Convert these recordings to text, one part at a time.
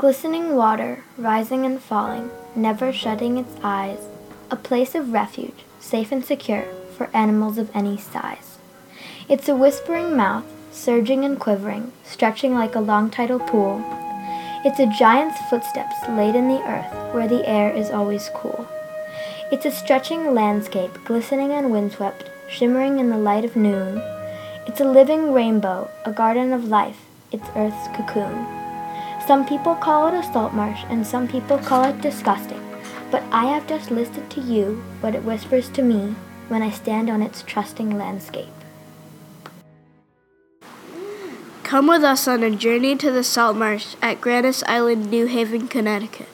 Glistening water, rising and falling, never shutting its eyes, a place of refuge, safe and secure, for animals of any size. It's a whispering mouth, surging and quivering, stretching like a long tidal pool. It's a giant's footsteps laid in the earth, where the air is always cool. It's a stretching landscape, glistening and windswept, shimmering in the light of noon. It's a living rainbow, a garden of life, it's Earth's cocoon. Some people call it a salt marsh, and some people call it disgusting, but I have just listed to you what it whispers to me when I stand on its trusting landscape. Come with us on a journey to the salt marsh at Granite Island, New Haven, Connecticut.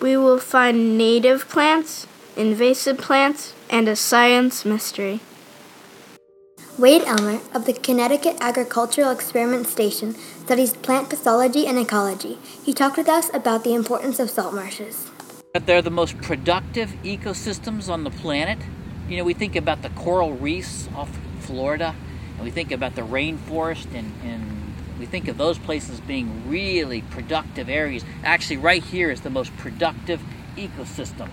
We will find native plants, invasive plants, and a science mystery. Wade Elmer of the Connecticut Agricultural Experiment Station studies plant pathology and ecology. He talked with us about the importance of salt marshes. They're the most productive ecosystems on the planet. You know, we think about the coral reefs off Florida, and we think about the rainforest, and we think of those places being really productive areas. Actually, right here is the most productive ecosystem.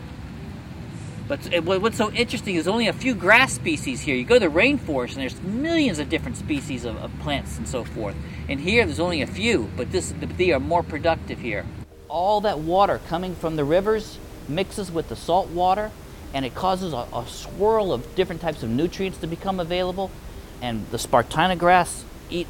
But what's so interesting is only a few grass species here. You go to the rainforest and there's millions of different species of plants and so forth. And here there's only a few, but they are more productive here. All that water coming from the rivers mixes with the salt water, and it causes a swirl of different types of nutrients to become available. And the Spartina grass, they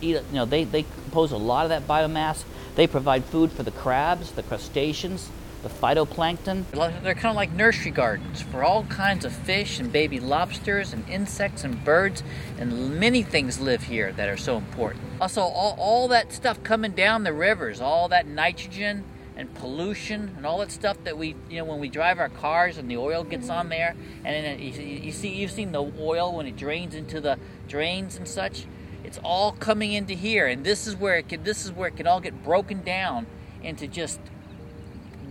compose a lot of that biomass. They provide food for the crabs, the crustaceans, the phytoplankton. They're kind of like nursery gardens for all kinds of fish and baby lobsters and insects and birds, and many things live here that are so important. Also, all that stuff coming down the rivers, all that nitrogen and pollution and all that stuff that we, when we drive our cars and the oil gets on there, and then you've seen the oil when it drains into the drains and such. It's all coming into here, and this is where it can all get broken down into just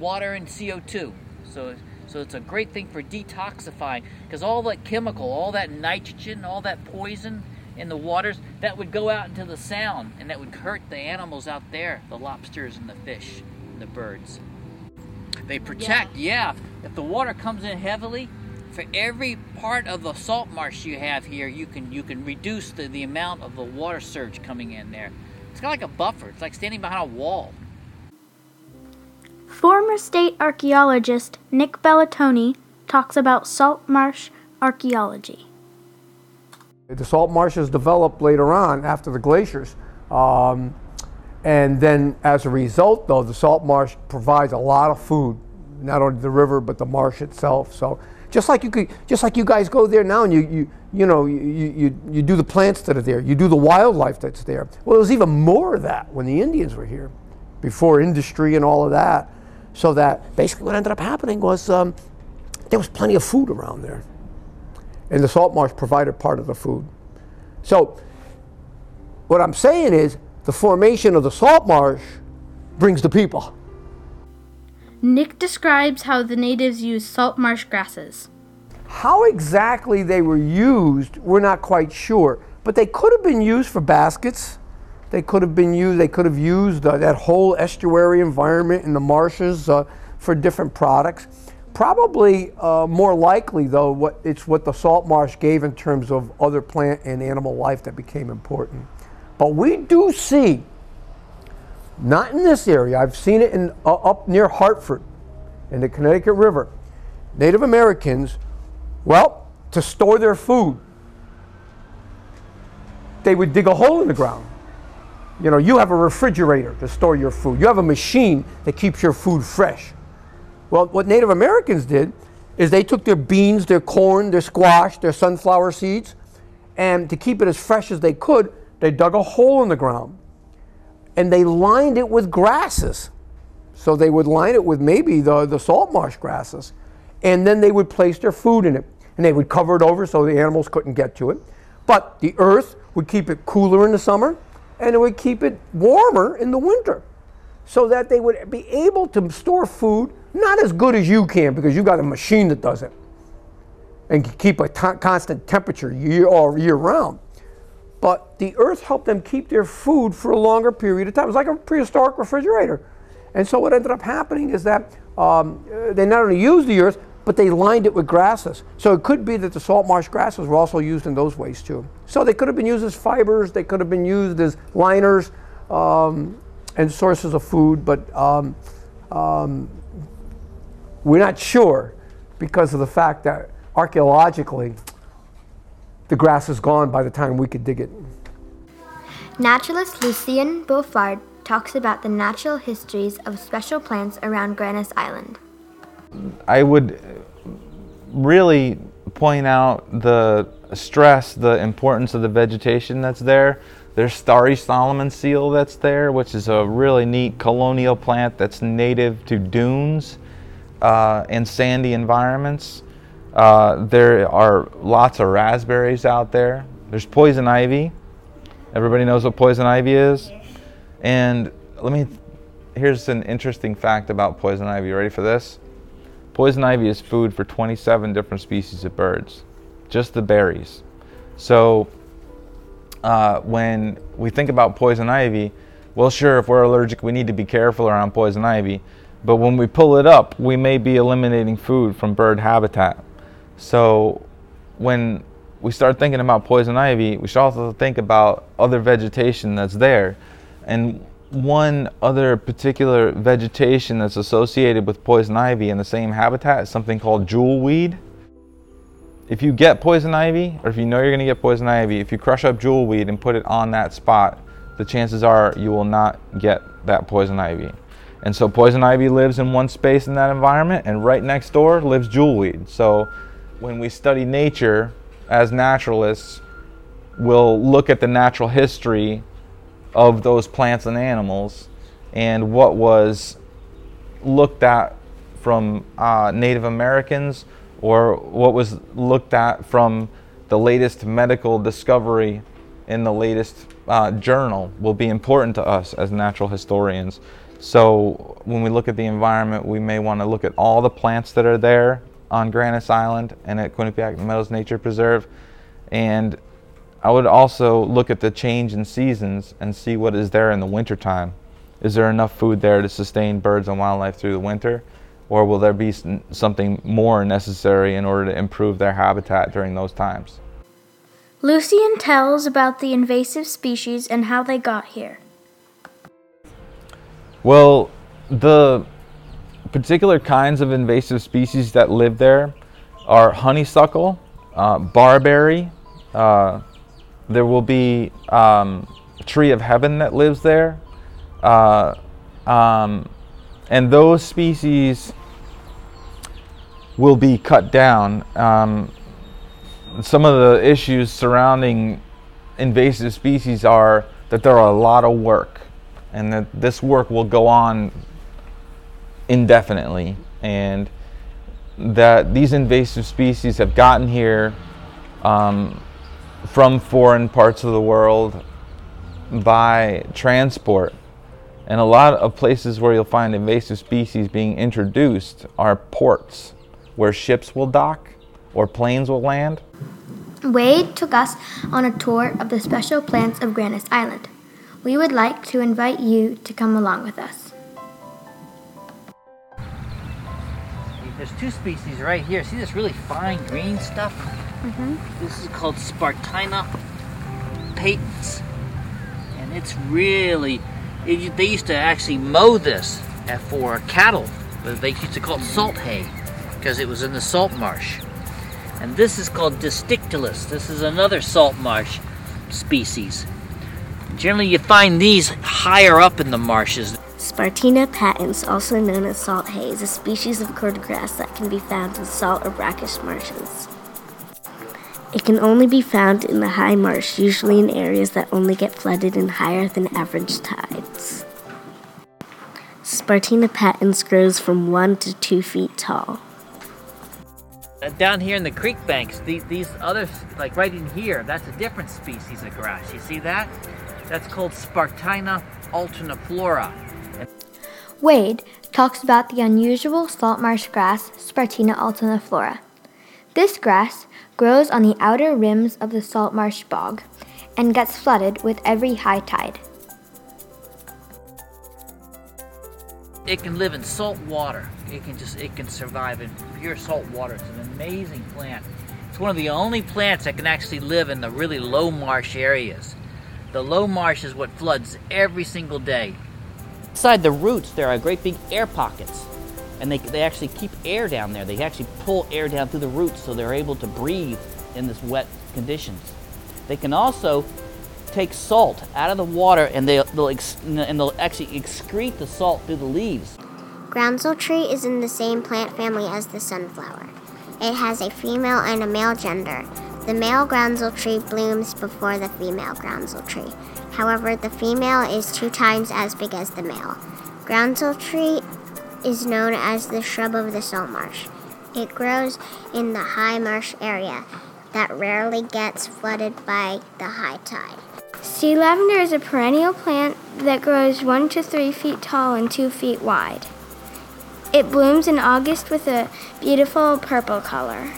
water and CO2. So it's a great thing for detoxifying, because all that chemical, all that nitrogen, all that poison in the waters, that would go out into the sound, and that would hurt the animals out there, the lobsters and the fish and the birds. They protect, If the water comes in heavily, for every part of the salt marsh you have here, you can reduce the amount of the water surge coming in there. It's kind of like a buffer. It's like standing behind a wall. Former state archaeologist Nick Bellatoni talks about salt marsh archaeology. The salt marshes developed later on after the glaciers, and then as a result, though, the salt marsh provides a lot of food, not only the river but the marsh itself. So just like you guys go there now and you do the plants that are there, you do the wildlife that's there. Well, there's even more of that when the Indians were here, before industry and all of that. So that basically what ended up happening was there was plenty of food around there, and the salt marsh provided part of the food. So what I'm saying is the formation of the salt marsh brings the people. Nick describes how the natives used salt marsh grasses. How exactly they were used, we're not quite sure, but they could have been used for baskets. They could have used that whole estuary environment in the marshes for different products. Probably more likely, though, what the salt marsh gave in terms of other plant and animal life that became important. But we do see, not in this area, I've seen it in up near Hartford in the Connecticut River, Native Americans, to store their food, they would dig a hole in the ground. You have a refrigerator to store your food. You have a machine that keeps your food fresh. Well, what Native Americans did is they took their beans, their corn, their squash, their sunflower seeds, and to keep it as fresh as they could, they dug a hole in the ground and they lined it with grasses. So they would line it with maybe the salt marsh grasses, and then they would place their food in it, and they would cover it over so the animals couldn't get to it. But the earth would keep it cooler in the summer, and it would keep it warmer in the winter, so that they would be able to store food, not as good as you can because you've got a machine that does it and can keep a constant temperature year round. But the earth helped them keep their food for a longer period of time. It was like a prehistoric refrigerator. And so what ended up happening is that they not only used the earth, but they lined it with grasses. So it could be that the salt marsh grasses were also used in those ways too. So they could have been used as fibers, they could have been used as liners and sources of food, but we're not sure because of the fact that archaeologically, the grass is gone by the time we could dig it. Naturalist Lucien Beaufort talks about the natural histories of special plants around Grannis Island. I would really point out the stress, the importance of the vegetation that's there. There's starry Solomon seal that's there, which is a really neat colonial plant that's native to dunes and sandy environments. There are lots of raspberries out there. There's poison ivy. Everybody knows what poison ivy is. And here's an interesting fact about poison ivy. You ready for this? Poison ivy is food for 27 different species of birds, just the berries. So when we think about poison ivy, well, sure, if we're allergic, we need to be careful around poison ivy. But when we pull it up, we may be eliminating food from bird habitat. So when we start thinking about poison ivy, we should also think about other vegetation that's there. And one other particular vegetation that's associated with poison ivy in the same habitat is something called jewelweed. If you get poison ivy, or if you know you're gonna get poison ivy, if you crush up jewelweed and put it on that spot, the chances are you will not get that poison ivy. And so poison ivy lives in one space in that environment, and right next door lives jewelweed. So when we study nature as naturalists, we'll look at the natural history of those plants and animals and what was looked at from Native Americans or what was looked at from the latest medical discovery in the latest journal will be important to us as natural historians. So when we look at the environment, we may want to look at all the plants that are there on Grannis Island and at Quinnipiac Meadows Nature Preserve, and I would also look at the change in seasons and see what is there in the wintertime. Is there enough food there to sustain birds and wildlife through the winter? Or will there be something more necessary in order to improve their habitat during those times? Lucien tells about the invasive species and how they got here. Well, the particular kinds of invasive species that live there are honeysuckle, barberry, there will be tree of heaven that lives there. And those species will be cut down. Some of the issues surrounding invasive species are that there are a lot of work and that this work will go on indefinitely, and that these invasive species have gotten here from foreign parts of the world by transport. And a lot of places where you'll find invasive species being introduced are ports where ships will dock or planes will land. Wade took us on a tour of the special plants of Grannis Island. We would like to invite you to come along with us. There's two species right here. See this really fine green stuff? Mm-hmm. This is called Spartina patens, and it's really, they used to actually mow this for cattle, but they used to call it salt hay because it was in the salt marsh. And this is called Distichlis. This is another salt marsh species. Generally you find these higher up in the marshes. Spartina patens, also known as salt hay, is a species of cordgrass that can be found in salt or brackish marshes. It can only be found in the high marsh, usually in areas that only get flooded in higher than average tides. Spartina patens grows from 1 to 2 feet tall. Down here in the creek banks, these others, like right in here, that's a different species of grass. You see that? That's called Spartina alterniflora. Wade talks about the unusual salt marsh grass, Spartina alterniflora. This grass grows on the outer rims of the salt marsh bog and gets flooded with every high tide. It can live in salt water. It can survive in pure salt water. It's an amazing plant. It's one of the only plants that can actually live in the really low marsh areas. The low marsh is what floods every single day. Inside the roots there are great big air pockets, and they actually keep air down there. They actually pull air down through the roots so they're able to breathe in this wet conditions. They can also take salt out of the water, and they'll actually excrete the salt through the leaves. Groundsel tree is in the same plant family as the sunflower. It has a female and a male gender. The male groundsel tree blooms before the female groundsel tree. However, the female is 2 times as big as the male. Groundsel tree is known as the shrub of the salt marsh. It grows in the high marsh area that rarely gets flooded by the high tide. Sea lavender is a perennial plant that grows 1 to 3 feet tall and 2 feet wide. It blooms in August with a beautiful purple color.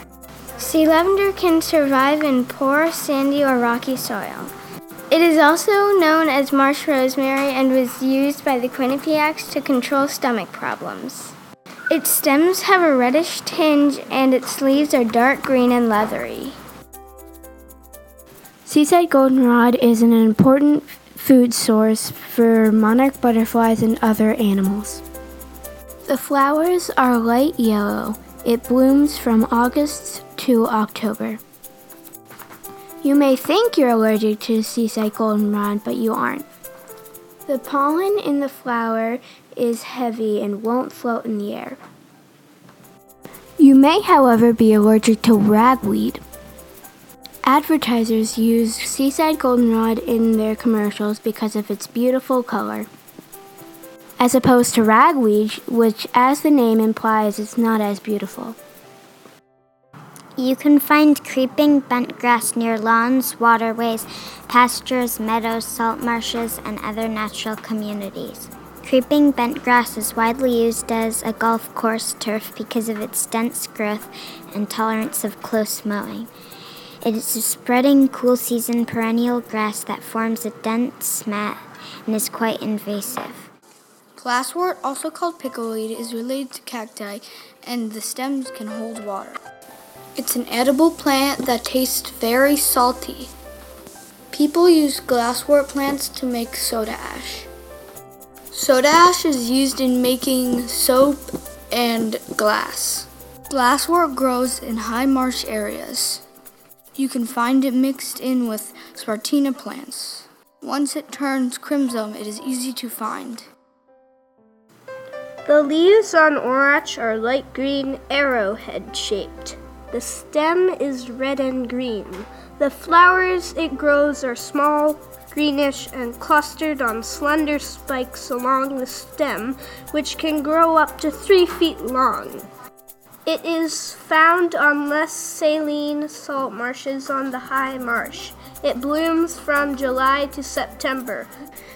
Sea lavender can survive in poor, sandy, or rocky soil. It is also known as marsh rosemary and was used by the Quinnipiacs to control stomach problems. Its stems have a reddish tinge and its leaves are dark green and leathery. Seaside goldenrod is an important food source for monarch butterflies and other animals. The flowers are light yellow. It blooms from August to October. You may think you're allergic to seaside goldenrod, but you aren't. The pollen in the flower is heavy and won't float in the air. You may, however, be allergic to ragweed. Advertisers use seaside goldenrod in their commercials because of its beautiful color, as opposed to ragweed, which, as the name implies, is not as beautiful. You can find creeping bent grass near lawns, waterways, pastures, meadows, salt marshes, and other natural communities. Creeping bent grass is widely used as a golf course turf because of its dense growth and tolerance of close mowing. It is a spreading, cool season perennial grass that forms a dense mat and is quite invasive. Glasswort, also called pickleweed, is related to cacti, and the stems can hold water. It's an edible plant that tastes very salty. People use glasswort plants to make soda ash. Soda ash is used in making soap and glass. Glasswort grows in high marsh areas. You can find it mixed in with Spartina plants. Once it turns crimson, it is easy to find. The leaves on orach are light green, arrowhead-shaped. The stem is red and green. The flowers it grows are small, greenish, and clustered on slender spikes along the stem, which can grow up to 3 feet long. It is found on less saline salt marshes on the high marsh. It blooms from July to September.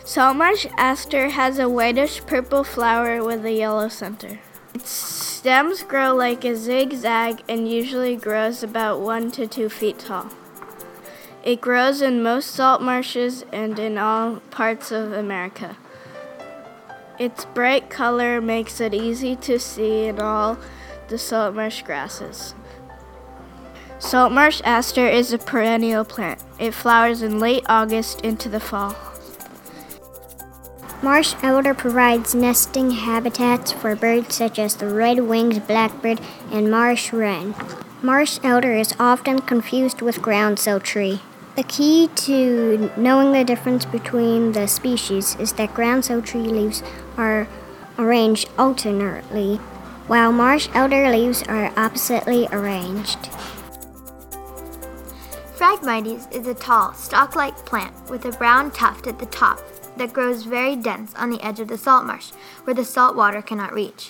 Salt marsh aster has a whitish purple flower with a yellow center. Its stems grow like a zigzag and usually grows about 1 to 2 feet tall. It grows in most salt marshes and in all parts of America. Its bright color makes it easy to see in all the salt marsh grasses. Salt marsh aster is a perennial plant. It flowers in late August into the fall. Marsh elder provides nesting habitats for birds such as the red-winged blackbird and marsh wren. Marsh elder is often confused with groundsel tree. The key to knowing the difference between the species is that groundsel tree leaves are arranged alternately, while marsh elder leaves are oppositely arranged. Phragmites is a tall, stalk-like plant with a brown tuft at the top that grows very dense on the edge of the salt marsh, where the salt water cannot reach.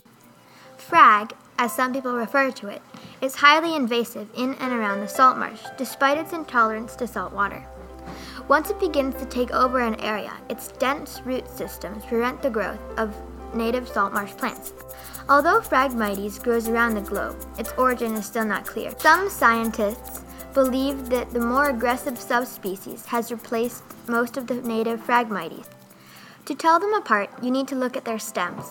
Phrag, as some people refer to it, is highly invasive in and around the salt marsh, despite its intolerance to salt water. Once it begins to take over an area, its dense root systems prevent the growth of native salt marsh plants. Although Phragmites grows around the globe, its origin is still not clear. Some scientists believe that the more aggressive subspecies has replaced most of the native Phragmites. To tell them apart, you need to look at their stems.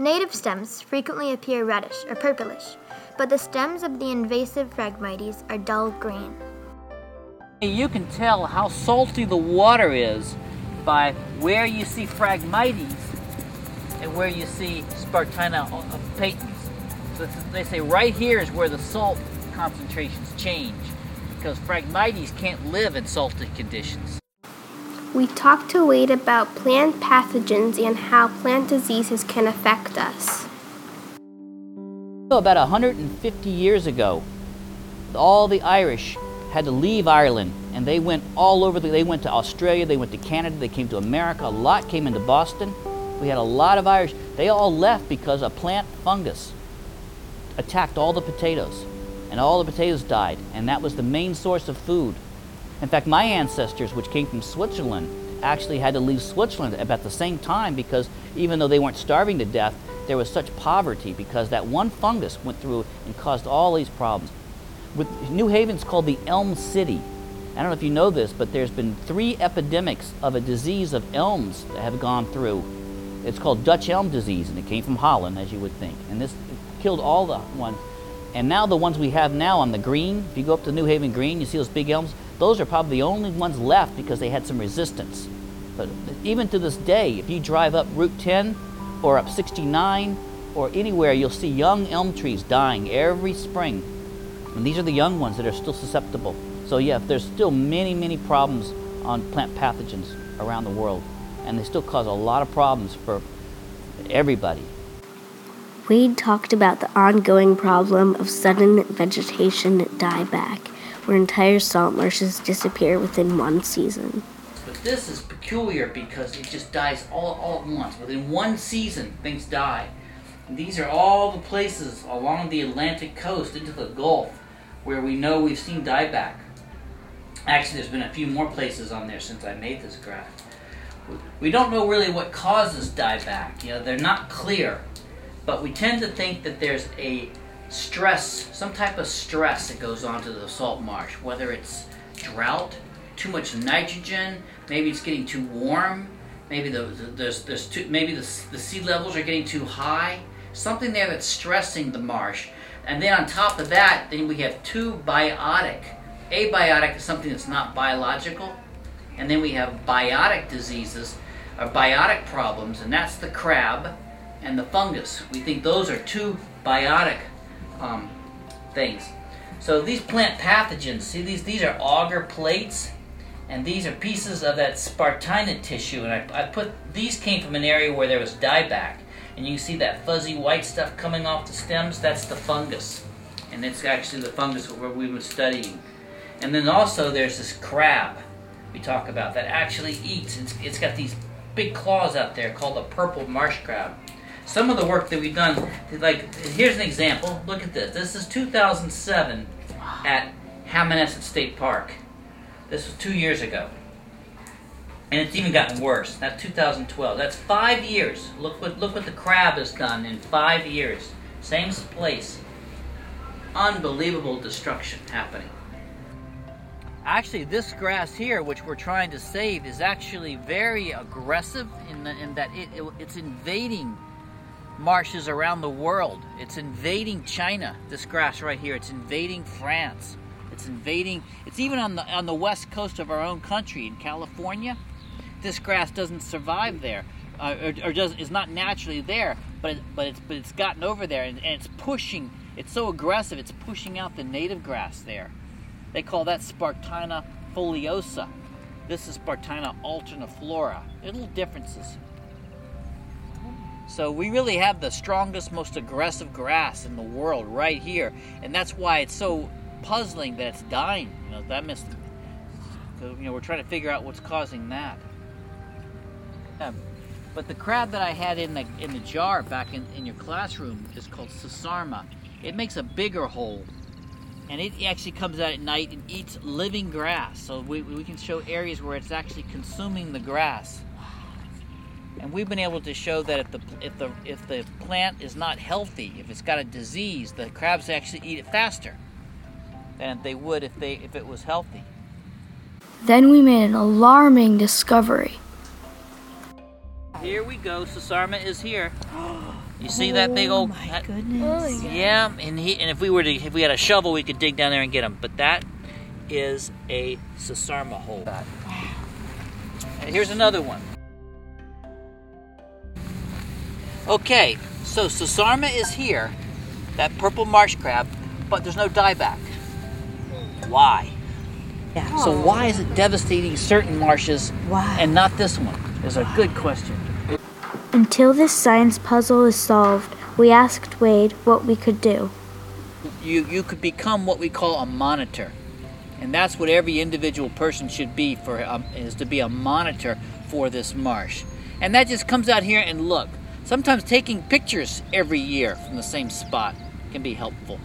Native stems frequently appear reddish or purplish, but the stems of the invasive Phragmites are dull green. You can tell how salty the water is by where you see Phragmites and where you see Spartina patens. So they say right here is where the salt concentrations change, because Phragmites can't live in salty conditions. We talked to Wade about plant pathogens and how plant diseases can affect us. About 150 years ago, all the Irish had to leave Ireland, and they went all over. They went to Australia, they went to Canada, they came to America. A lot came into Boston. We had a lot of Irish. They all left because a plant fungus attacked all the potatoes, and all the potatoes died, and that was the main source of food. In fact, my ancestors, which came from Switzerland, actually had to leave Switzerland about the same time because even though they weren't starving to death, there was such poverty because that one fungus went through and caused all these problems. New Haven's called the Elm City. I don't know if you know this, but there's been 3 epidemics of a disease of elms that have gone through. It's called Dutch Elm Disease, and it came from Holland, as you would think. And this killed all the ones. And now the ones we have now on the green, if you go up to New Haven Green, you see those big elms? Those are probably the only ones left because they had some resistance. But even to this day, if you drive up Route 10 or up 69 or anywhere, you'll see young elm trees dying every spring. And these are the young ones that are still susceptible. So yeah, there's still many, many problems on plant pathogens around the world. And they still cause a lot of problems for everybody. Wade talked about the ongoing problem of sudden vegetation dieback, where entire salt marshes disappear within one season. But this is peculiar because it just dies all at once. Within one season, things die. And these are all the places along the Atlantic coast into the Gulf where we know we've seen dieback. Actually, there's been a few more places on there since I made this graph. We don't know really what causes dieback. You know, they're not clear, but we tend to think that there's a stress, some type of stress that goes on to the salt marsh, whether it's drought, too much nitrogen, maybe it's getting too warm, maybe the sea levels are getting too high, something there that's stressing the marsh. And then on top of that, then we have two biotic. Abiotic is something that's not biological, and then we have biotic diseases, or biotic problems, and that's the crab and the fungus. We think those are two biotic things. So these plant pathogens, see these are auger plates, and these are pieces of that Spartina tissue, and I put these came from an area where there was dieback, and you can see that fuzzy white stuff coming off the stems. That's the fungus, and it's actually the fungus where we were studying. And then also there's this crab we talk about that actually eats. It's got these big claws out there called the purple marsh crab. Some of the work that we've done, like, here's an example. Look at this. This is 2007 at Hammonasset State Park. This was 2 years ago. And it's even gotten worse. That's 2012. That's 5 years. Look what the crab has done in 5 years. Same place. Unbelievable destruction happening. Actually, this grass here, which we're trying to save, is actually very aggressive in that it's invading marshes around the world. It's invading China, this grass right here. It's invading France. It's even on the west coast of our own country in California. This grass doesn't survive there, is not naturally there, but it's gotten over there, and it's pushing. It's so aggressive, it's pushing out the native grass there. They call that Spartina foliosa. This is Spartina alterniflora. Little differences. So we really have the strongest, most aggressive grass in the world right here, and that's why it's so puzzling that it's dying. We're trying to figure out what's causing that. But the crab that I had in the jar back in your classroom is called Sesarma. It makes a bigger hole, and it actually comes out at night and eats living grass. So we can show areas where it's actually consuming the grass. And we've been able to show that if the plant is not healthy, if it's got a disease, the crabs actually eat it faster than they would if it was healthy. Then we made an alarming discovery. Here we go. Sesarma is here. You see that big old? Oh my goodness! Yeah, and if we had a shovel, we could dig down there and get him. But that is a Sesarma hole. Wow. And here's another one. Okay, so Sesarma is here, that purple marsh crab, but there's no dieback. Why? Yeah. So why is it devastating certain marshes and not this one? Is a good question. Until this science puzzle is solved, we asked Wade what we could do. You could become what we call a monitor. And that's what every individual person should be for, is to be a monitor for this marsh. And that just comes out here and look. Sometimes taking pictures every year from the same spot can be helpful.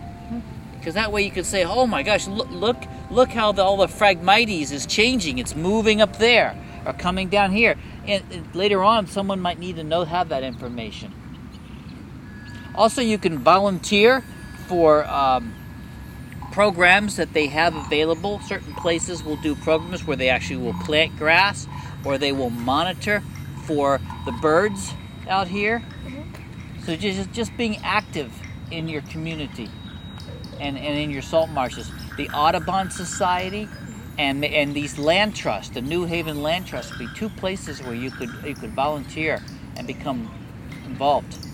Because that way you can say, oh my gosh, look how all the Phragmites is changing. It's moving up there or coming down here. And later on, someone might need to have that information. Also, you can volunteer for programs that they have available. Certain places will do programs where they actually will plant grass or they will monitor for the birds out here. Mm-hmm. So just being active in your community and in your salt marshes. The Audubon Society and these land trusts, the New Haven Land Trust, would be two places where you could volunteer and become involved.